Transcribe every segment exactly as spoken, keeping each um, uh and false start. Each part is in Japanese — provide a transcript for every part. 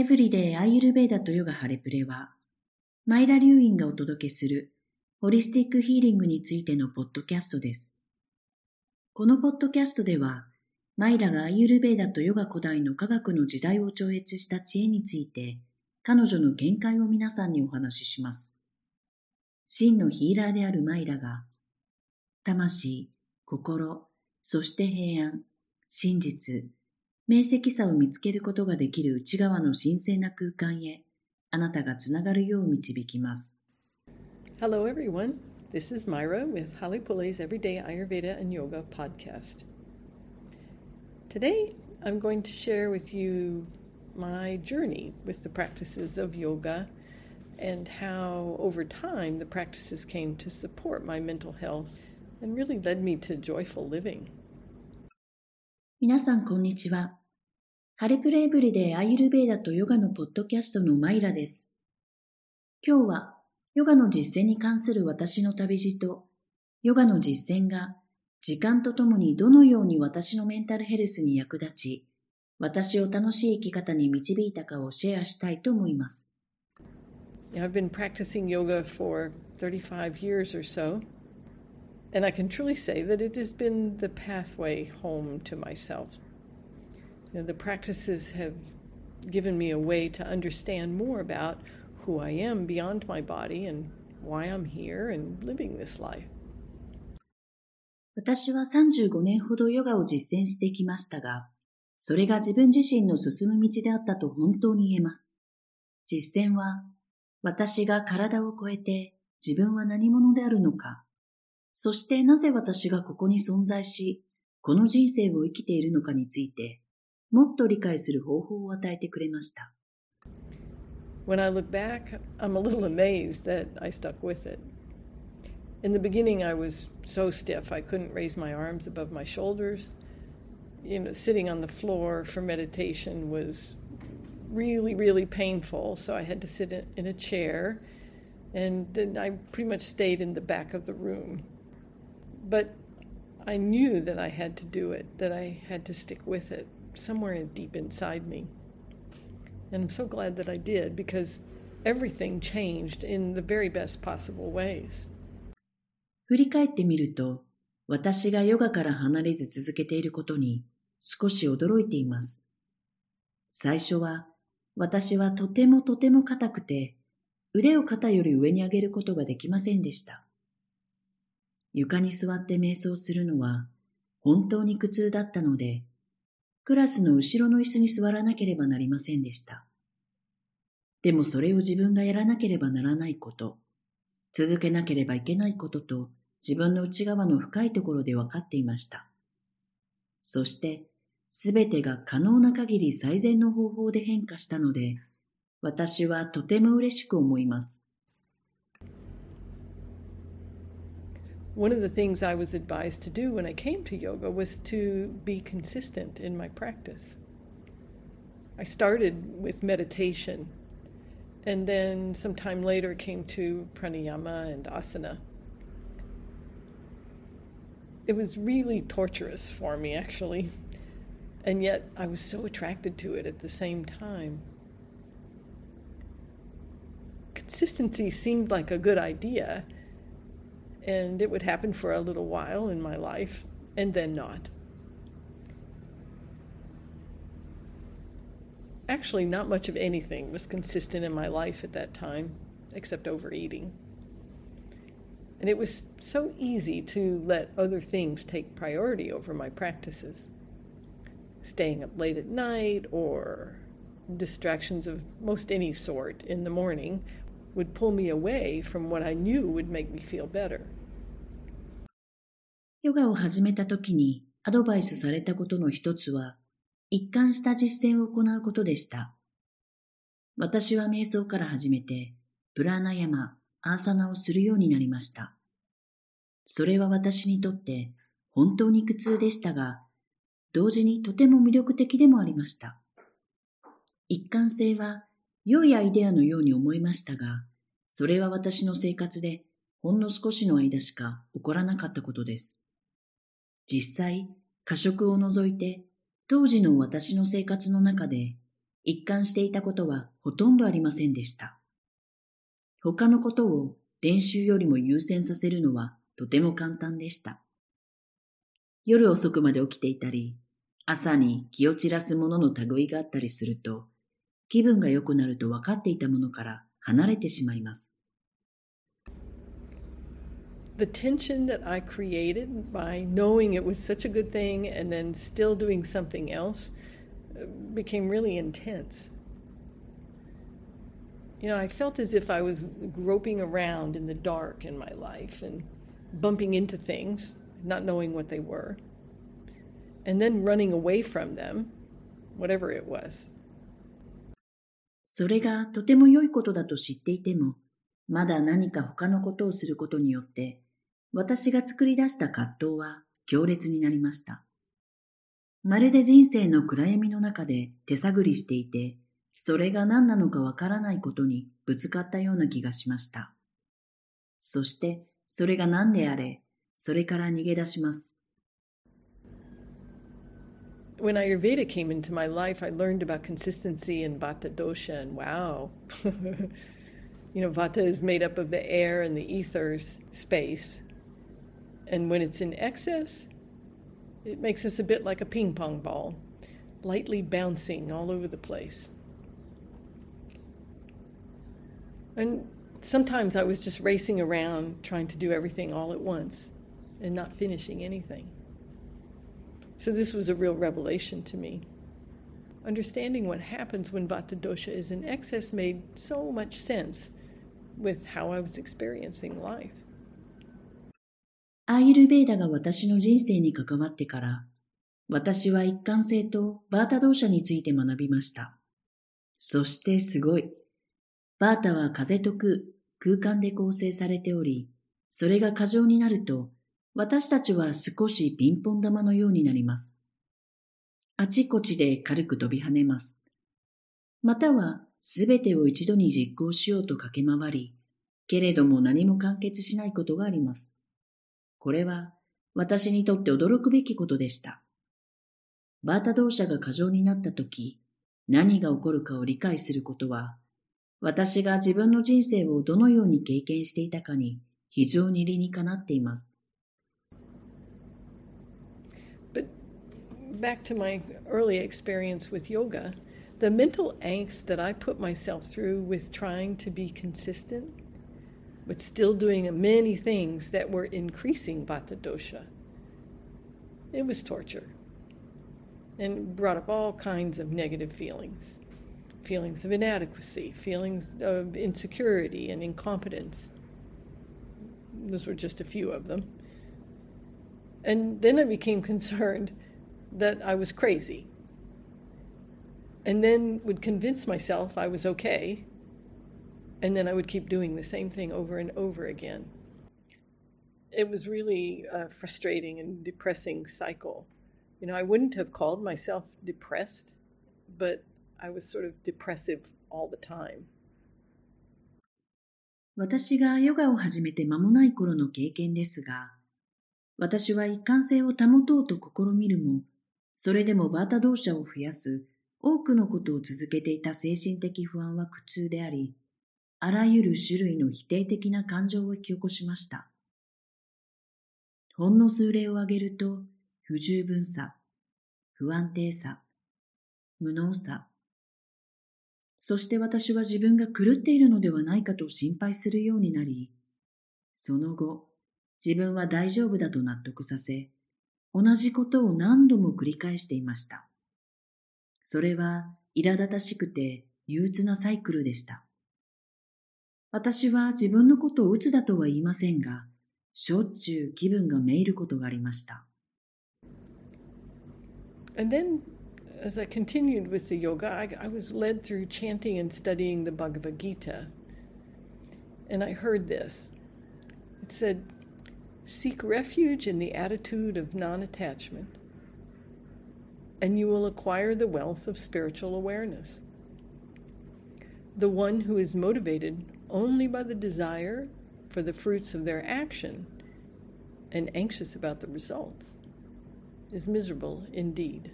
エブリデイアイユルベーダとヨガハレプレは、マイラ龍院がお届けするホリスティックヒーリングについてのポッドキャストです。このポッドキャストでは、マイラがアイユルベーダとヨガ古代の科学の時代を超越した知恵について、彼女の見解を皆さんにお話しします。真のヒーラーであるマイラが、魂、心、そして平安、真実、明晰さを見つけることができる内側の神聖な空間へ、あなたがつながるよう導きます。Hello everyone, this is Myra with Hali Pulley's Everyday Ayurveda and Yoga podcast. Today, I'm going to share with you my journey with the practices of yoga and how over time the practices came to support my mental health and really led me to joyful living. 皆さんこんにちは。ハリプレイブリでアイユルベーダとヨガのポッドキャストのマイラです。今日はヨガの実践に関する私の旅路と、ヨガの実践が時間とともにどのように私のメンタルヘルスに役立ち、私を楽しい生き方に導いたかをシェアしたいと思います。I've been practicing yoga for thirty-five years or so, and I can truly say that it has been the pathway home to myself.You know, the practices have given me a way to understand more about who I am beyond my body and why I'm here and living this life. 私はさんじゅうごねんほどヨガを実践してきましたが、それが自分自身の進む道であったと本当に言えます。実践は、私が体を超えて自分は何者であるのか、そしてなぜ私がここに存在し、この人生を生きているのかについて、もっと理解する方法を与えてくれました。When I look back, I'm a little amazed that I stuck with it. In the beginning, I was so stiff, I couldn't raise my arms above my shoulders. You know, sitting on the floor for meditation was really, really painful, so I had to sit in a chair, and then I pretty much stayed in the back of the room. But I knew that I had to do it, that I had to stick with it.somewhere deep inside me. And I'm so glad that I did because everything changed in the very best possible ways. 振り返ってみると、私がヨガから離れず続けていることに少し驚いています。最初は、私はとてもとても硬くて、腕を肩より上に上げることができませんでした。床に座って瞑想するのは本当に苦痛だったので、クラスの後ろの椅子に座らなければなりませんでした。でもそれを自分がやらなければならないこと、続けなければいけないことと自分の内側の深いところで分かっていました。そして、すべてが可能な限り最善の方法で変化したので、私はとても嬉しく思います。One of the things I was advised to do when I came to yoga was to be consistent in my practice. I started with meditation, and then some time later came to pranayama and asana. It was really torturous for me, actually, and yet I was so attracted to it at the same time. Consistency seemed like a good idea.And it would happen for a little while in my life, and then not. Actually, not much of anything was consistent in my life at that time, except overeating. And it was so easy to let other things take priority over my practices. Staying up late at night or distractions of most any sort in the morning.would pull me away from what I knew would make me feel better. ヨガを始めたときにアドバイスされたことの一つは、一貫した実践を行うことでした。私は瞑想から始めて、プラナヤマ、アーサナをするようになりました。それは私にとって本当に苦痛でしたが、同時にとても魅力的でもありました。一貫性は、良いアイデアのように思いましたが、それは私の生活でほんの少しの間しか起こらなかったことです。実際、過食を除いて、当時の私の生活の中で一貫していたことはほとんどありませんでした。他のことを練習よりも優先させるのはとても簡単でした。夜遅くまで起きていたり、朝に気を散らすものの類があったりすると、気分が良くなると分かっていたものから離れてしまいます。The tension that I created by knowing it was such a good thing and then still doing something else became really intense. You know, I felt as if I was groping around in the dark in my life and bumping into things, not knowing what they were, and then running away from them, whatever it was. それがとても良いことだと知っていても、まだ何か他のことをすることによって、私が作り出した葛藤は強烈になりました。まるで人生の暗闇の中で手探りしていて、それが何なのかわからないことにぶつかったような気がしました。そして、それが何であれ、それから逃げ出します。When Ayurveda came into my life, I learned about consistency and Vata dosha, and wow. You know, Vata is made up of the air and the ether's space. And when it's in excess, it makes us a bit like a ping pong ball, lightly bouncing all over the place. And sometimes I was just racing around, trying to do everything all at once and not finishing anything. So this was a real revelation to me.Understanding what happens when Vata dosha is in excess made so much sense with how I was experiencing life. アーユルベーダが私の人生に関わってから、私は一貫性とバータドーシャについて学びました。そしてすごい。バータは風と空、空間で構成されており、それが過剰になると、私たちは少しピンポン玉のようになります。あちこちで軽く飛び跳ねます。またはすべてを一度に実行しようと駆け回り、けれども何も完結しないことがあります。これは私にとって驚くべきことでした。バータドーシャが過剰になったとき、何が起こるかを理解することは、私が自分の人生をどのように経験していたかに非常に理にかなっています。Back to my early experience with yoga, the mental angst that I put myself through with trying to be consistent, but still doing many things that were increasing Vata dosha, it was torture and brought up all kinds of negative feelings, feelings of inadequacy, feelings of insecurity and incompetence. Those were just a few of them. And then I became concerned.that I was crazy, and then would convince myself I was okay, and then I would keep doing the same thing over and over again. It was really a frustrating and depressing cycle. You know, I wouldn't have called myself depressed, but I was sort of depressive all the time. 私がヨガを始めて間もない頃の経験ですが、私は一貫性を保とうと試みるも、それでもバータドーシャを増やす多くのことを続けていた精神的不安は苦痛であり、あらゆる種類の否定的な感情を引き起こしました。ほんの数例を挙げると、不十分さ、不安定さ、無能さ、そして私は自分が狂っているのではないかと心配するようになり、その後、自分は大丈夫だと納得させ、同じことを何度も繰り返していました。それは苛立たしくて憂鬱なサイクルでした。私は自分のことを鬱だとは言いませんが、しょっちゅう気分がめいることがありました。And then, as I continued with the yoga, I, I was led through chanting and studying the Bhagavad Gita. And I heard this. It said,Seek refuge in the attitude of non-attachment, and you will acquire the wealth of spiritual awareness. The one who is motivated only by the desire for the fruits of their action and anxious about the results is miserable indeed.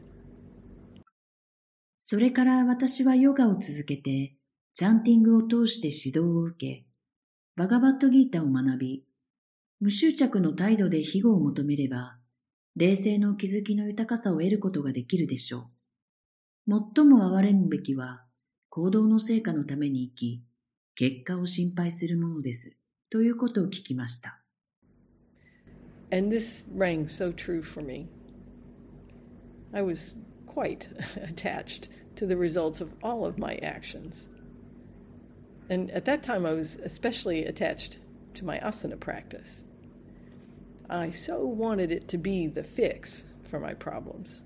それから私はヨガを続けて、チャンティングを通して指導を受け、バガバッドギータを学び、無執着の態度で庇護を求めれば、冷静の気づきの豊かさを得ることができるでしょう。最も哀れむべきは、行動の成果のために生き、結果を心配するものです。ということを聞きました。And this rang so true for me. I was quite attached to the results of all of my actions. And at that time I was especially attached to my asana practice. I so wanted it to be the fix for my problems.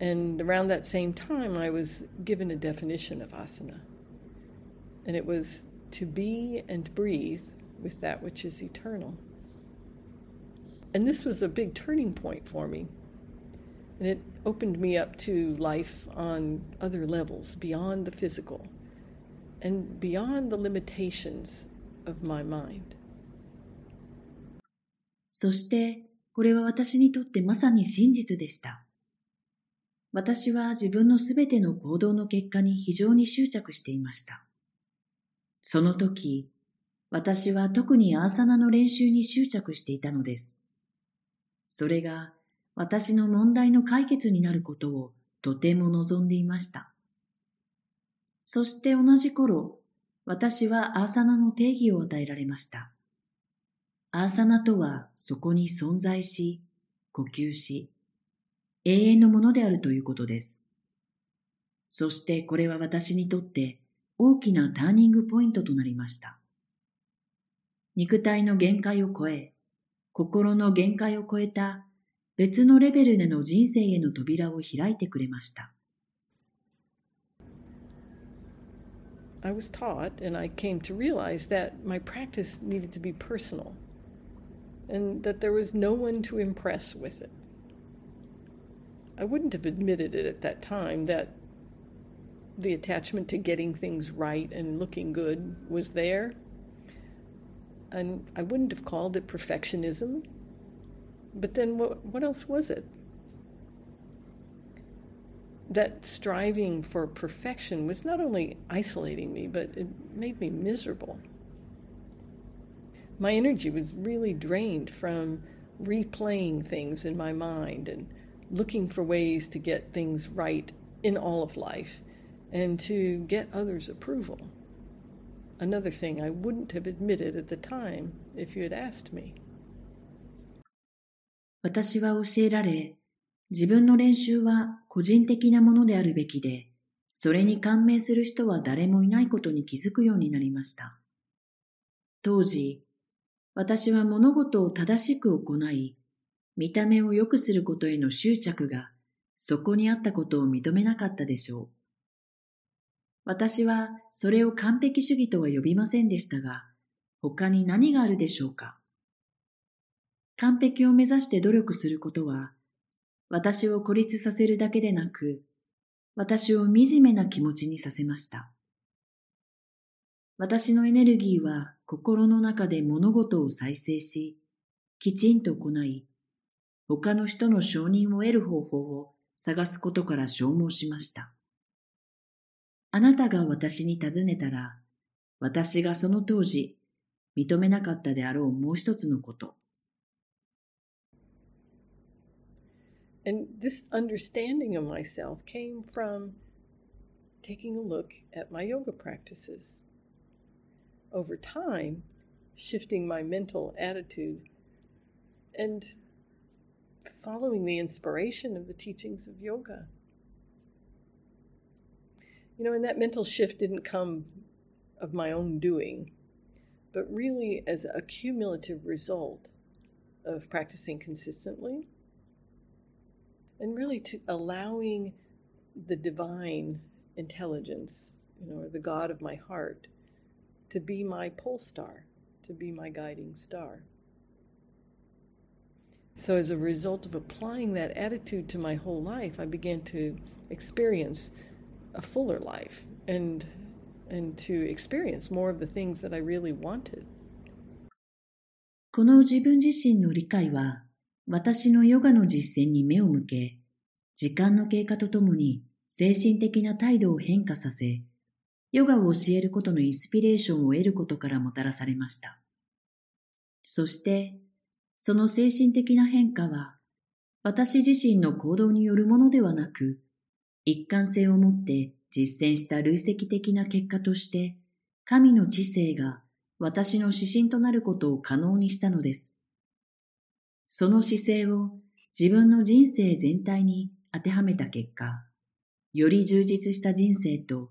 And around that same time I was given a definition of asana. And it was to be and breathe with that which is eternal.And this was a big turning point for me. And it opened me up to life on other levels, beyond the physical, and beyond the limitations of my mind. そして、これは私にとってまさに真実でした。私は自分のすべての行動の結果に非常に執着していました。その時、私は特にアーサナの練習に執着していたのです。それが私の問題の解決になることをとても望んでいました。そして同じ頃、私はアーサナの定義を与えられました。アーサナとはそこに存在し、呼吸し、永遠のものであるということです。そしてこれは私にとって大きなターニングポイントとなりました。肉体の限界を超え、心の限界を超えた別のレベルでの人生への扉を開いてくれました。I was taught, and I came to realize that my practice needed to be personal, and that there was no one to impress with it. I wouldn't have admitted it at that time that the attachment to getting things right and looking good was there.And I wouldn't have called it perfectionism, but then what, what else was it? That striving for perfection was not only isolating me, but it made me miserable. My energy was really drained from replaying things in my mind and looking for ways to get things right in all of life and to get others' approval.Another thing I wouldn't have admitted at the time if you had asked me. 私は教えられ、自分の練習は個人的なものであるべきで、それに感銘する人は誰もいないことに気づくようになりました。当時、私は物事を正しく行い、見た目を良くすることへの執着がそこにあったことを認めなかったでしょう。私はそれを完璧主義とは呼びませんでしたが、他に何があるでしょうか。完璧を目指して努力することは、私を孤立させるだけでなく、私を惨めな気持ちにさせました。私のエネルギーは心の中で物事を再生し、きちんと行い、他の人の承認を得る方法を探すことから消耗しました。あなたが私に尋ねたら、私がその当時、認めなかったであろうもう一つのこと。And this understanding of myself came from taking a look at my yoga practices. Over time, shifting my mental attitude and following the inspiration of the teachings of yoga.You know, and that mental shift didn't come of my own doing, but really as a cumulative result of practicing consistently and really to allowing the divine intelligence, you know, or the God of my heart to be my pole star, to be my guiding star. So as a result of applying that attitude to my whole life, I began to experience a fuller life and, and to experience more of the things that I really wanted. この自分自身の理解は、私のヨガの実践に目を向け、時間の経過とともに精神的な態度を変化させ、ヨガを教えることのインスピレーションを得ることからもたらされました。そして、その精神的な変化は、私自身の行動によるものではなく、一貫性を持って実践した累積的な結果として、神の知性が私の指針となることを可能にしたのです。その姿勢を自分の人生全体に当てはめた結果、より充実した人生と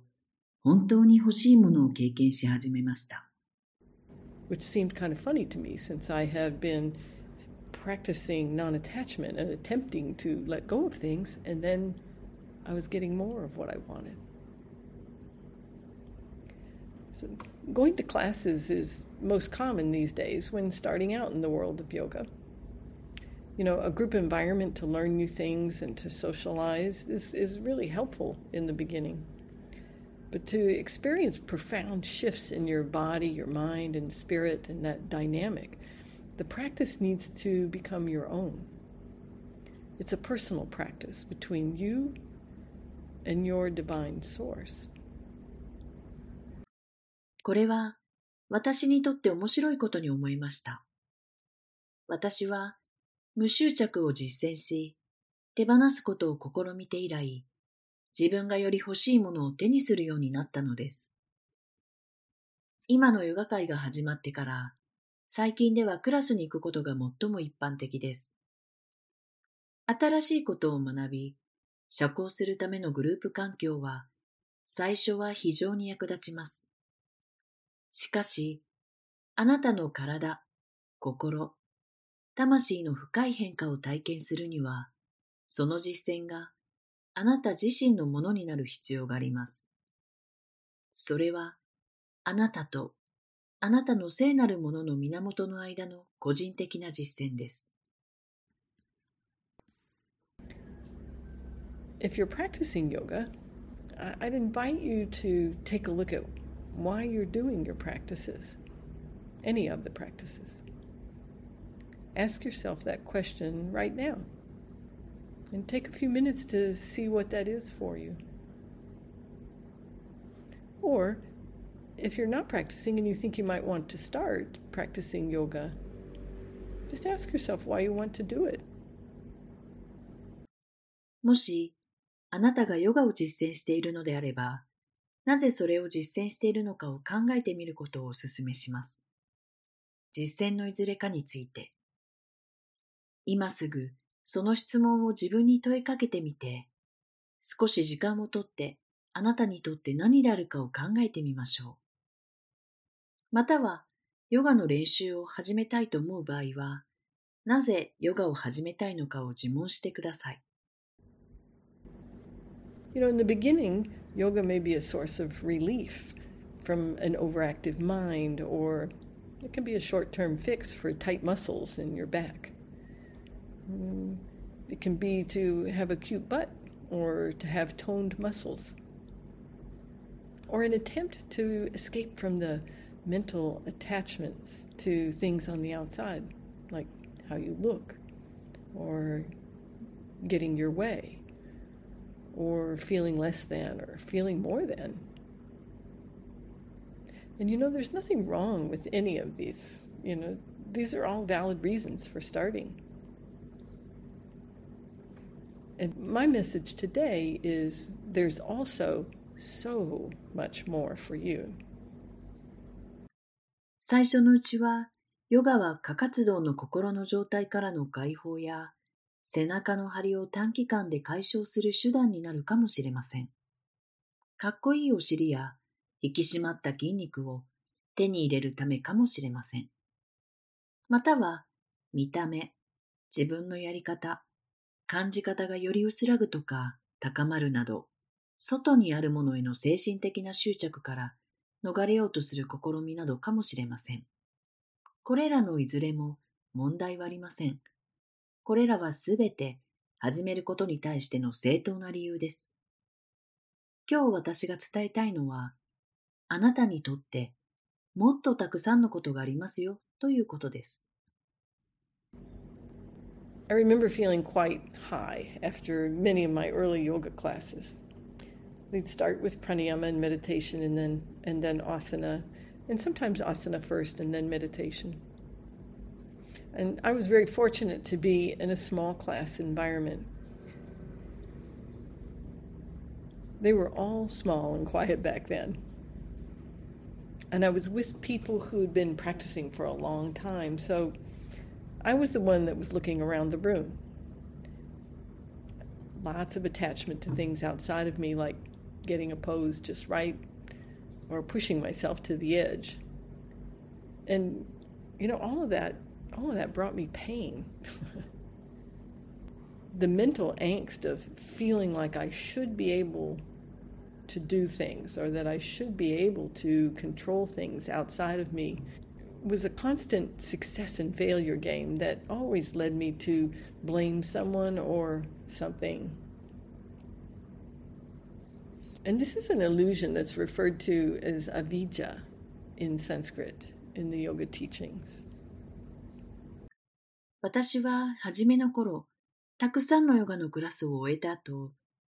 本当に欲しいものを経験し始めました。Which seemed kind of funny to me since I have been practicing non-attachment and attempting to let go of things, and then I was getting more of what I wanted. So going to classes is most common these days when starting out in the world of yoga. You know, a group environment to learn new things and to socialize is, is really helpful in the beginning. But to experience profound shifts in your body, your mind, and spirit, and that dynamic, the practice needs to become your own. It's a personal practice between you and your divine source. これは私にとって面白いことに思いました。私は無執着を実践し、手放すことを試みて以来、自分がより欲しいものを手にするようになったのです。今のヨガ界が始まってから、最近ではクラスに行くことが最も一般的です。新しいことを学び、社交するためのグループ環境は、最初は非常に役立ちます。しかし、あなたの体、心、魂の深い変化を体験するには、その実践があなた自身のものになる必要があります。それは、あなたとあなたの聖なるものの源の間の個人的な実践です。If you're practicing yoga, I'd invite you to take a look at why you're doing your practices, any of the practices. Ask yourself that question right now, and take a few minutes to see what that is for you. Or, if you're not practicing and you think you might want to start practicing yoga, just ask yourself why you want to do it. もしあなたがヨガを実践しているのであれば、なぜそれを実践しているのかを考えてみることをお勧めします。実践のいずれかについて。今すぐその質問を自分に問いかけてみて、少し時間をとってあなたにとって何であるかを考えてみましょう。または、ヨガの練習を始めたいと思う場合は、なぜヨガを始めたいのかを自問してください。You know, in the beginning, yoga may be a source of relief from an overactive mind, or it can be a short-term fix for tight muscles in your back. It can be to have a cute butt, or to have toned muscles, or an attempt to escape from the mental attachments to things on the outside, like how you look, or getting your way.or feeling less than, or feeling more than. And you know, there's nothing wrong with any of these. You know, these are all valid reasons for starting. And my message today is there's also so much more for you. 最初のうちは、ヨガは過活動の心の状態からの解放や、背中の張りを短期間で解消する手段になるかもしれません。かっこいいお尻や引き締まった筋肉を手に入れるためかもしれません。または、見た目、自分のやり方、感じ方がより薄らぐとか高まるなど、外にあるものへの精神的な執着から逃れようとする試みなどかもしれません。これらのいずれも問題はありません。これらはすべて始めることに対しての正当な理由です。今日私が伝えたいのは、あなたにとってもっとたくさんのことがありますよということです。I remember feeling quite high after many of my early yoga classes. They'd start with pranayama and meditation, and then and then asana, and sometimes asana first and then meditation. And I was very fortunate to be in a small class environment. They were all small and quiet back then. And I was with people who had been practicing for a long time, so I was the one that was looking around the room. Lots of attachment to things outside of me, like getting a pose just right or pushing myself to the edge. And, you know, all of that, all of that brought me pain. The mental angst of feeling like I should be able to do things, or that I should be able to control things outside of me, was a constant success and failure game that always led me to blame someone or something. And this is an illusion that's referred to as avidya in Sanskrit, in the yoga teachings. 私は初めの頃、たくさんのヨガのクラスを終えた後、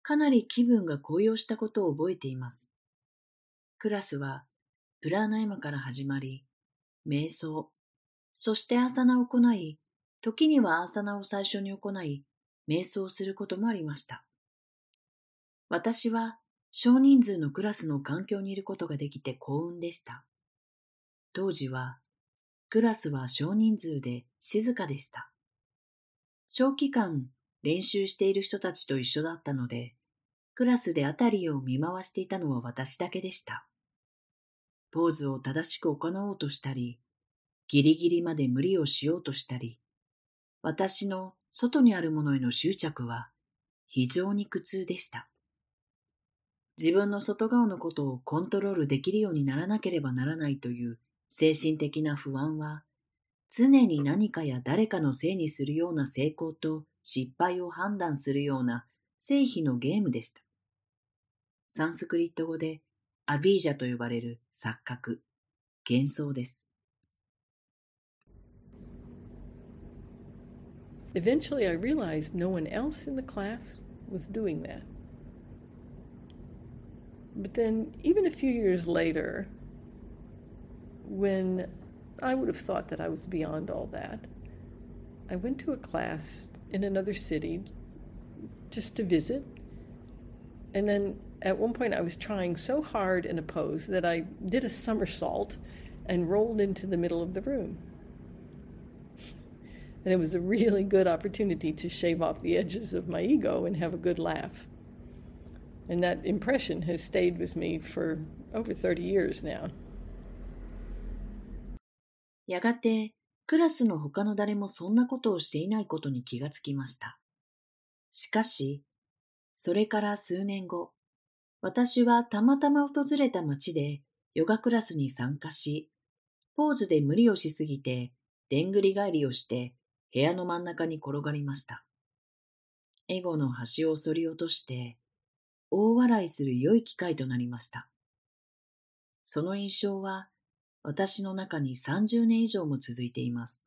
かなり気分が高揚したことを覚えています。クラスはプラーナヤマから始まり、瞑想、そしてアーサナを行い、時にはアーサナを最初に行い、瞑想することもありました。私は少人数のクラスの環境にいることができて幸運でした。当時はクラスは少人数で静かでした。長期間練習している人たちと一緒だったので、クラスであたりを見回していたのは私だけでした。ポーズを正しく行おうとしたり、ギリギリまで無理をしようとしたり、私の外にあるものへの執着は非常に苦痛でした。自分の外側のことをコントロールできるようにならなければならないという精神的な不安は、常に何かや誰かのせいにするような成功と失敗を判断するような成否のゲームでした。サンスクリット語でアビージャと呼ばれる錯覚、幻想です。Eventually, I realized no one else in the class was doing that. But then, even a few years later, when I would have thought that I was beyond all that, I went to a class in another city just to visit. And then at one point I was trying so hard in a pose that I did a somersault and rolled into the middle of the room. And it was a really good opportunity to shave off the edges of my ego and have a good laugh. And that impression has stayed with me for over thirty years now. やがてクラスの他の誰もそんなことをしていないことに気がつきました。しかし、それから数年後、私はたまたま訪れた町でヨガクラスに参加し、ポーズで無理をしすぎて、でんぐり返りをして部屋の真ん中に転がりました。エゴの端をそり落として、大笑いする良い機会となりました。その印象は、私の中にさんじゅうねん以上も続いています。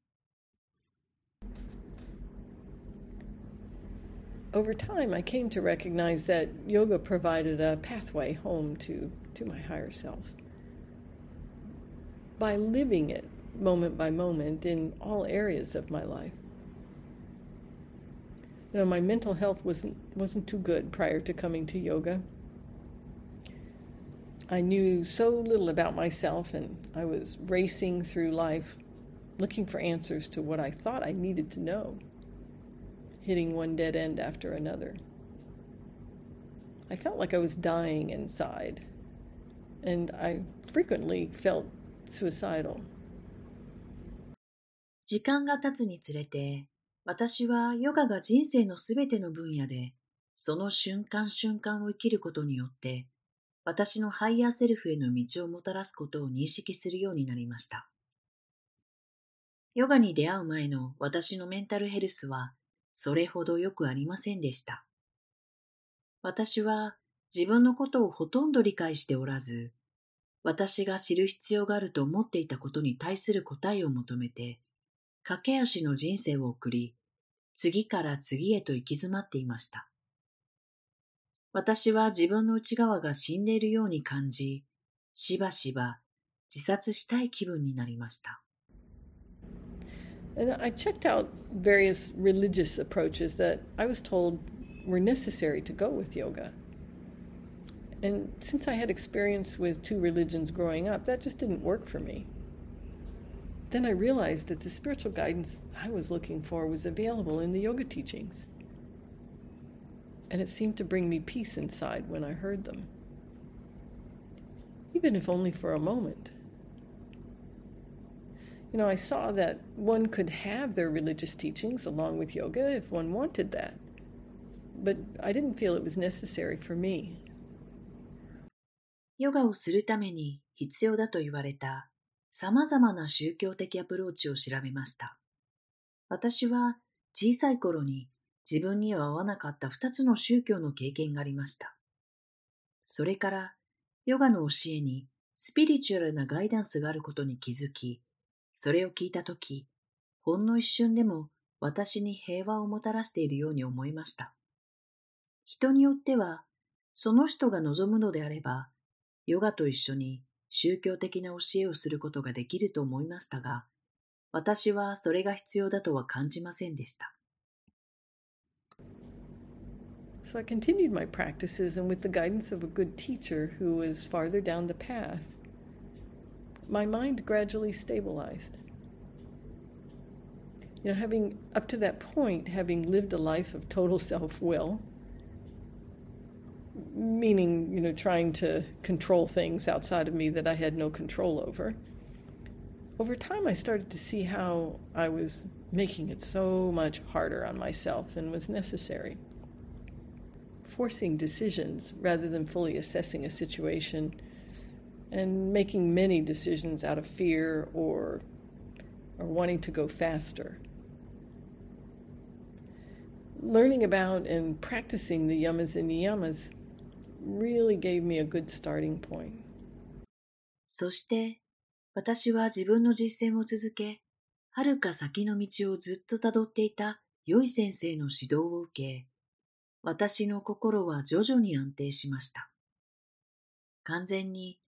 Over time, I came to recognize that yoga provided a pathway home to, to my higher self. By living it moment by moment in all areas of my life. You know, my mental health wasn't, wasn't too good prior to coming to yoga. I knew so little about myself, and I was racing through life looking for answers to what I thought I needed to know. Hitting one dead end after another. I felt like I was dying inside, and I frequently felt suicidal. 時間が経つにつれて、私はヨガが人生のすべての分野で、その瞬間瞬間を生きることによって、私のハイヤーセルフへの道をもたらすことを認識するようになりました。ヨガに出会う前の私のメンタルヘルスは、それほどよくありませんでした。私は自分のことをほとんど理解しておらず、私が知る必要があると思っていたことに対する答えを求めて、駆け足の人生を送り、次から次へと行き詰まっていました。私は自分の内側が死んでいるように感じ、しばしば自殺したい気分になりました。And I checked out various religious approaches that I was told were necessary to go with yoga. And since I had experience with two religions growing up, that just didn't work for me. Then I realized that the spiritual guidance I was looking for was available in the yoga teachings. And it seemed to bring me peace inside when I heard them. Even if only for a moment.You know, I saw that one could have their religious teachings along with yoga if one wanted that. But I didn't feel it was necessary for me. ヨガをするために必要だと言われたさまざまな宗教的アプローチを調べました。私は小さい頃に自分には合わなかったふたつの宗教の経験がありました。それからヨガの教えにスピリチュアルなガイダンスがあることに気づき、それを聞いたとき、ほんの一瞬でも私に平和をもたらしているように思いました。人によっては、その人が望むのであれば、ヨガと一緒に宗教的な教えをすることができると思いましたが、私はそれが必要だとは感じませんでした。So I continued my practices, and with the guidance of a good teacher who was farther down the path,My mind gradually stabilized. You know, having, up to that point, having lived a life of total self-will, meaning, you know, trying to control things outside of me that I had no control over, over time I started to see how I was making it so much harder on myself than was necessary. Forcing decisions rather than fully assessing a situation,And making many decisions out of fear or, or wanting to go faster. Learning about and practicing the yamas and niyamas really gave me a good starting point. そして私は自分の実践を続け、はるか先の道をずっとたどっていた良い先生の指導を受け、私の心は徐々に安定しました。完全に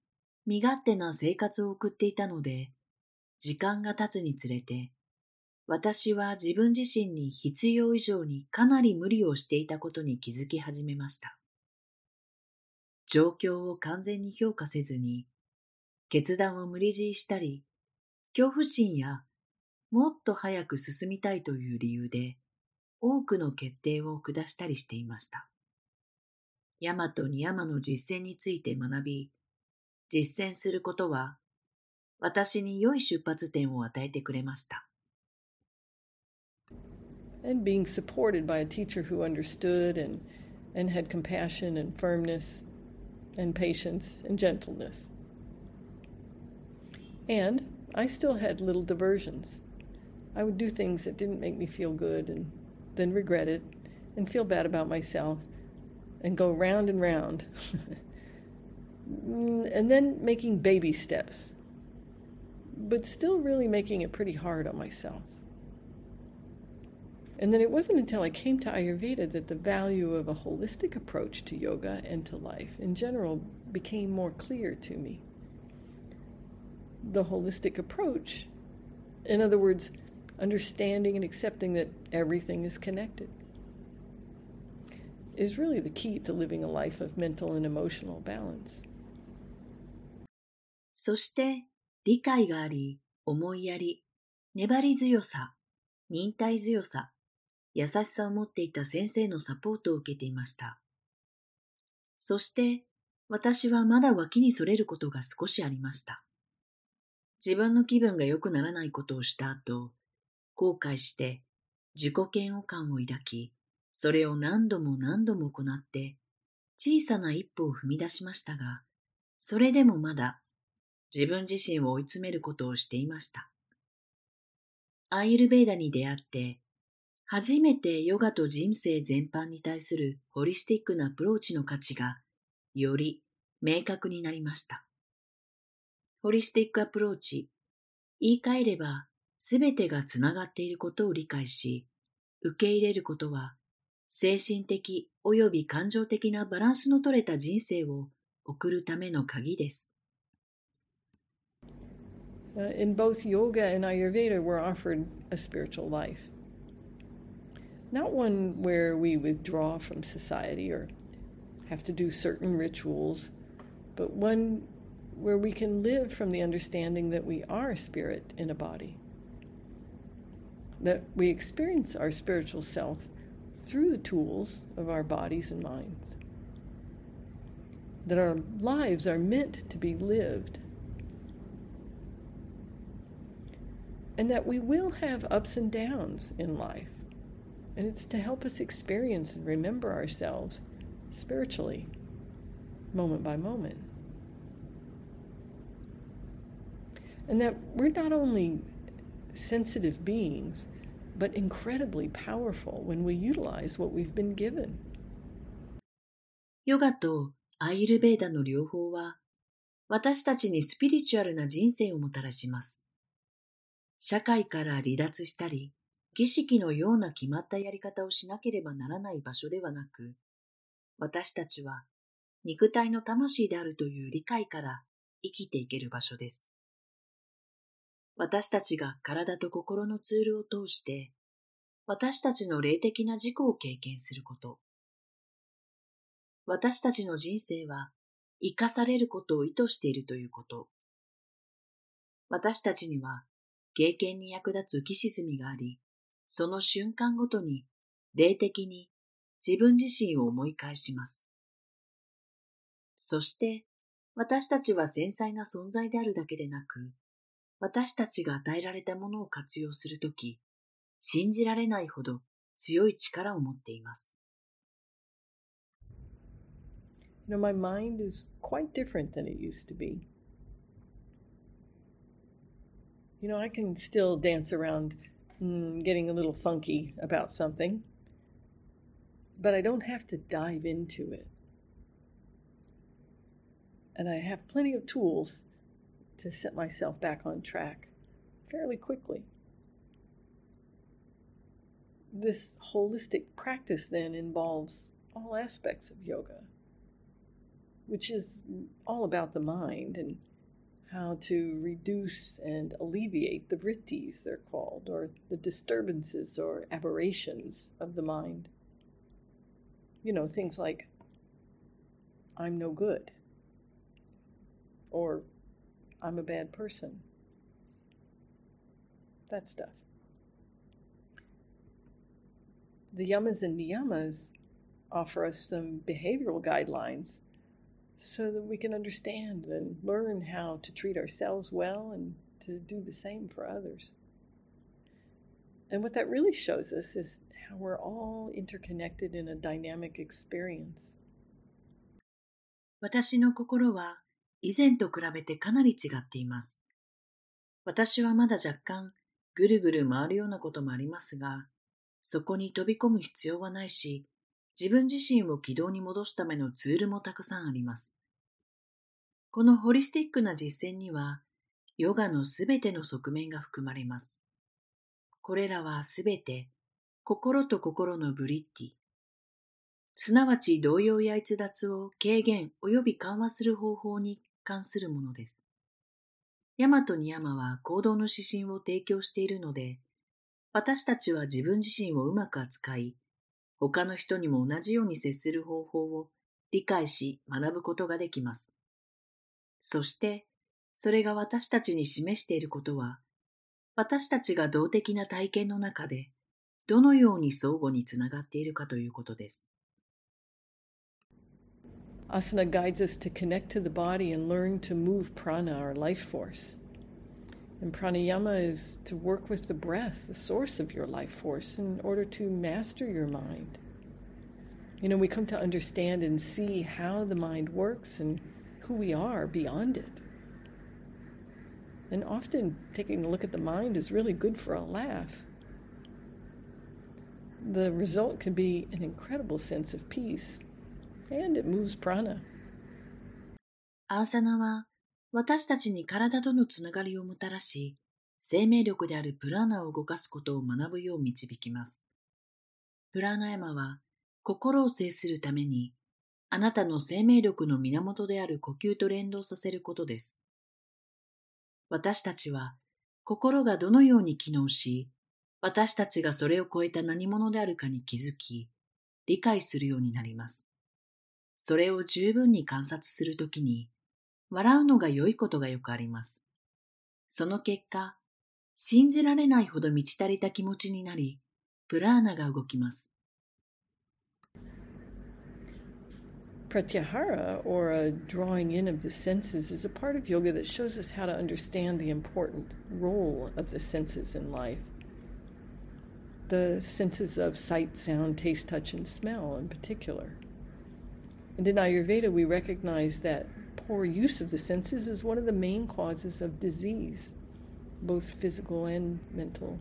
身勝手な生活を送っていたので、時間が経つにつれて、私は自分自身に必要以上にかなり無理をしていたことに気づき始めました。状況を完全に評価せずに、決断を無理強いしたり、恐怖心やもっと早く進みたいという理由で、多くの決定を下したりしていました。ヤマとニヤマの実践について学び、実践することは、私に良い出発点を与えてくれました。And being supported by a teacher who understood and, and had compassion and firmness and patience and gentleness. And I still had little diversions. I would do things that didn't make me feel good and then regret it and feel bad about myself and go round and round. And then making baby steps, but still really making it pretty hard on myself. And then it wasn't until I came to Ayurveda that the value of a holistic approach to yoga and to life in general became more clear to me. The holistic approach, in other words, understanding and accepting that everything is connected, is really the key to living a life of mental and emotional balance.そして理解があり、思いやり、粘り強さ、忍耐強さ、優しさを持っていた先生のサポートを受けていました。そして私はまだ脇にそれることが少しありました。自分の気分が良くならないことをした後、後悔して自己嫌悪感を抱き、それを何度も何度も行って小さな一歩を踏み出しましたが、それでもまだ自分自身を追い詰めることをしていました。アーユルヴェーダに出会って、初めてヨガと人生全般に対するホリスティックなアプローチの価値がより明確になりました。ホリスティックアプローチ、言い換えればすべてがつながっていることを理解し、受け入れることは精神的および感情的なバランスの取れた人生を送るための鍵です。In both yoga and Ayurveda, we're offered a spiritual life. Not one where we withdraw from society or have to do certain rituals, but one where we can live from the understanding that we are a spirit in a body, that we experience our spiritual self through the tools of our bodies and minds, that our lives are meant to be lived.And that we will have ups and downs in life. And it's to help us experience and remember ourselves spiritually, moment by moment. And that we're not only sensitive beings, but incredibly powerful when we utilize what we've been given. Yoga とアイルベーダの両方は、私たちにスピリチュアルな人生をもたらします。社会から離脱したり、儀式のような決まったやり方をしなければならない場所ではなく、私たちは肉体の魂であるという理解から生きていける場所です。私たちが体と心のツールを通して、私たちの霊的な自己を経験すること。私たちの人生は生かされることを意図しているということ。私たちには、経験に役立つ浮き沈みがあり、その瞬間ごとに、霊的に自分自身を思い返します。そして、私たちは繊細な存在であるだけでなく、私たちが与えられたものを活用するとき、信じられないほど強い力を持っています。You know, my mind is quite different than it used to be.You know, I can still dance around mm, getting a little funky about something, but I don't have to dive into it. And I have plenty of tools to set myself back on track fairly quickly. This holistic practice then involves all aspects of yoga, which is all about the mind andhow to reduce and alleviate the vrittis, they're called, or the disturbances or aberrations of the mind. You know, things like, I'm no good, or I'm a bad person, that stuff. The yamas and niyamas offer us some behavioral guidelines,So that we can understand and learn how to treat ourselves well and to do the same for others. And what that really shows us is how we're all interconnected in a dynamic experience. 私の心は以前と比べてかなり違っています。私はまだ若干ぐるぐる回るようなこともありますが、そこに飛び込む必要はないし、自分自身を軌道に戻すためのツールもたくさんあります。このホリスティックな実践には、ヨガのすべての側面が含まれます。これらはすべて、心と心のブリッティ、すなわち動揺や逸脱を軽減および緩和する方法に関するものです。ヤマとニヤマは行動の指針を提供しているので、私たちは自分自身をうまく扱い、他の人にも同じように接する方法を理解し学ぶことができます。そして、それが私たちに示していることは、私たちが動的な体験の中で、どのように相互につながっているかということです。Asana guides us to connect to the body and learn to move prana, our life force. And pranayama is to work with the breath, the source of your life force, in order to master your mind. You know, we come to understand and see how the mind works and who we are beyond it. And often taking a look at the mind is really good for a laugh. The result can be an incredible sense of peace, and it moves prana. Asana wa私たちに体とのつながりをもたらし、生命力であるプラーナを動かすことを学ぶよう導きます。プラーナヤマは、心を制するために、あなたの生命力の源である呼吸と連動させることです。私たちは、心がどのように機能し、私たちがそれを超えた何者であるかに気づき、理解するようになります。それを十分に観察するときに、笑うのが良いことがよくあります。その結果、信じられないほど満ち足りた気持ちになり、プラーナが動きます。Pratyahara, or a drawing in of the senses, is a part of yoga that shows us how to understand the important role of the senses in life. The senses of sight, sound, taste, touch, and smell in particular. And in Ayurveda, we recognize that poor use of the senses is one of the main causes of disease, both physical and mental.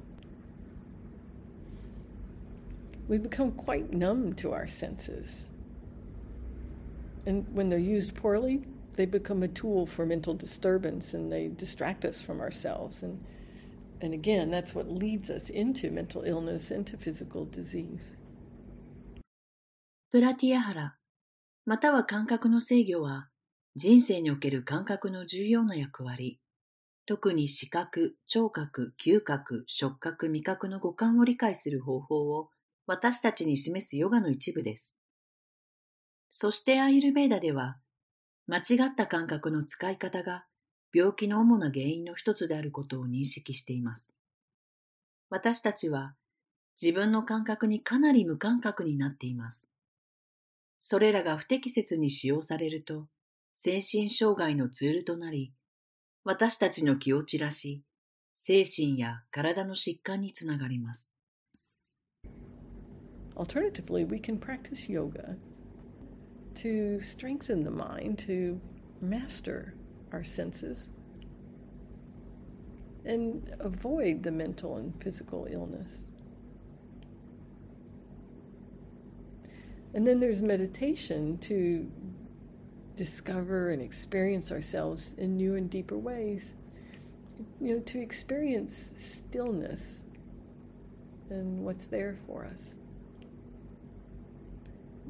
We become quite numb to our senses.And when they're used poorly, they become a tool for mental disturbance and they distract us from ourselves. And, and again, that's what leads us into mental illness, into physical disease. プラティヤハラ、または感覚の制御は、人生における感覚の重要な役割、特に視覚、聴覚、嗅覚、触覚、味覚の五感を理解する方法を私たちに示すヨガの一部です。そしてアーユルヴェーダでは、間違った感覚の使い方が病気の主な原因の一つであることを認識しています。私たちは自分の感覚にかなり無感覚になっています。それらが不適切に使用されると、精神障害のツールとなり、私たちの気を散らし、精神や体の疾患につながります。Alternatively, we can practice yoga.To strengthen the mind, to master our senses, and avoid the mental and physical illness. And then there's meditation to discover and experience ourselves in new and deeper ways, you know, to experience stillness and what's there for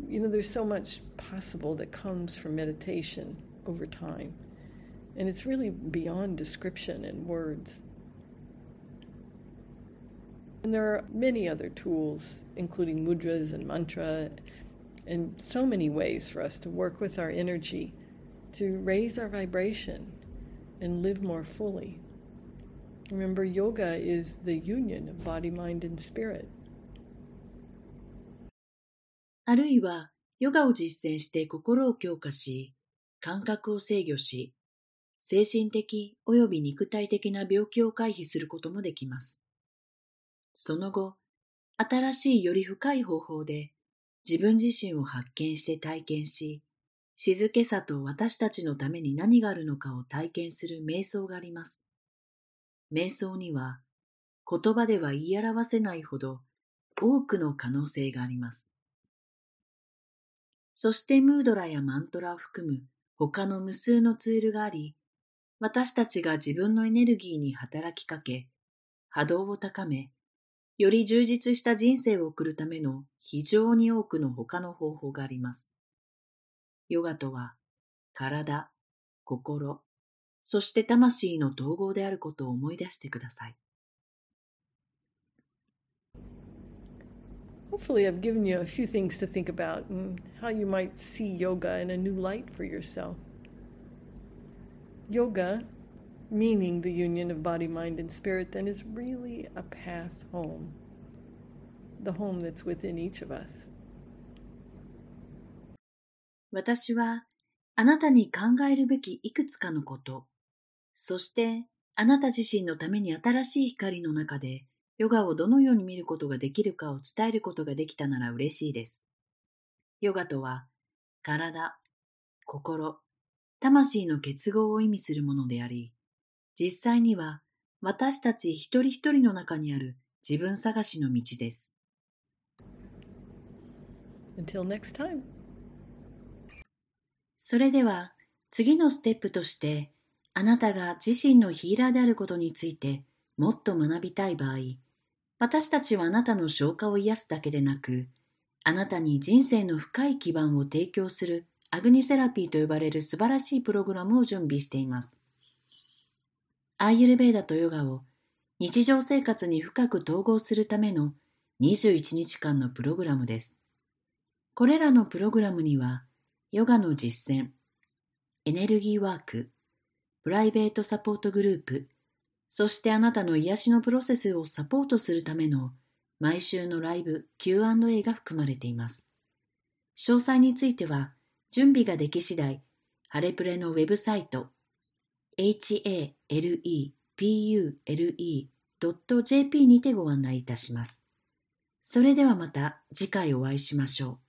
us.You know, there's so much possible that comes from meditation over time, and it's really beyond description in words. And there are many other tools, including mudras and mantra, and so many ways for us to work with our energy, to raise our vibration, and live more fully. Remember, yoga is the union of body, mind, and spirit.あるいは、ヨガを実践して心を強化し、感覚を制御し、精神的および肉体的な病気を回避することもできます。その後、新しいより深い方法で、自分自身を発見して体験し、静けさと私たちのために何があるのかを体験する瞑想があります。瞑想には、言葉では言い表せないほど多くの可能性があります。そしてムードラやマントラを含む他の無数のツールがあり、私たちが自分のエネルギーに働きかけ、波動を高め、より充実した人生を送るための非常に多くの他の方法があります。ヨガとは、体、心、そして魂の統合であることを思い出してください。Hopefully I've given you a few things to think about and how you might see yoga in a new light for yourself. Yoga, meaning the union of body, mind, and spirit, then is really a path home, the home that's within each of us. 私はあなたに考えるべきいくつかのこと、そしてあなた自身のために新しい光の中でヨガをどのように見ることができるかを伝えることができたなら嬉しいです。ヨガとは、体、心、魂の結合を意味するものであり、実際には私たち一人一人の中にある自分探しの道です。Until next time. それでは、次のステップとして、あなたが自身のヒーラーであることについて、もっと学びたい場合、私たちはあなたの消化を癒すだけでなく、あなたに人生の深い基盤を提供するアグニセラピーと呼ばれる素晴らしいプログラムを準備しています。アーユルヴェーダとヨガを日常生活に深く統合するためのにじゅういちにちかんのプログラムです。これらのプログラムには、ヨガの実践、エネルギーワーク、プライベートサポートグループ、そしてあなたの癒しのプロセスをサポートするための毎週のライブ キューアンドエー が含まれています。詳細については、準備ができ次第、ハレプレのウェブサイト、エイチエーエルイーピーユーエルイー ドット ジェーピー にてご案内いたします。それではまた次回お会いしましょう。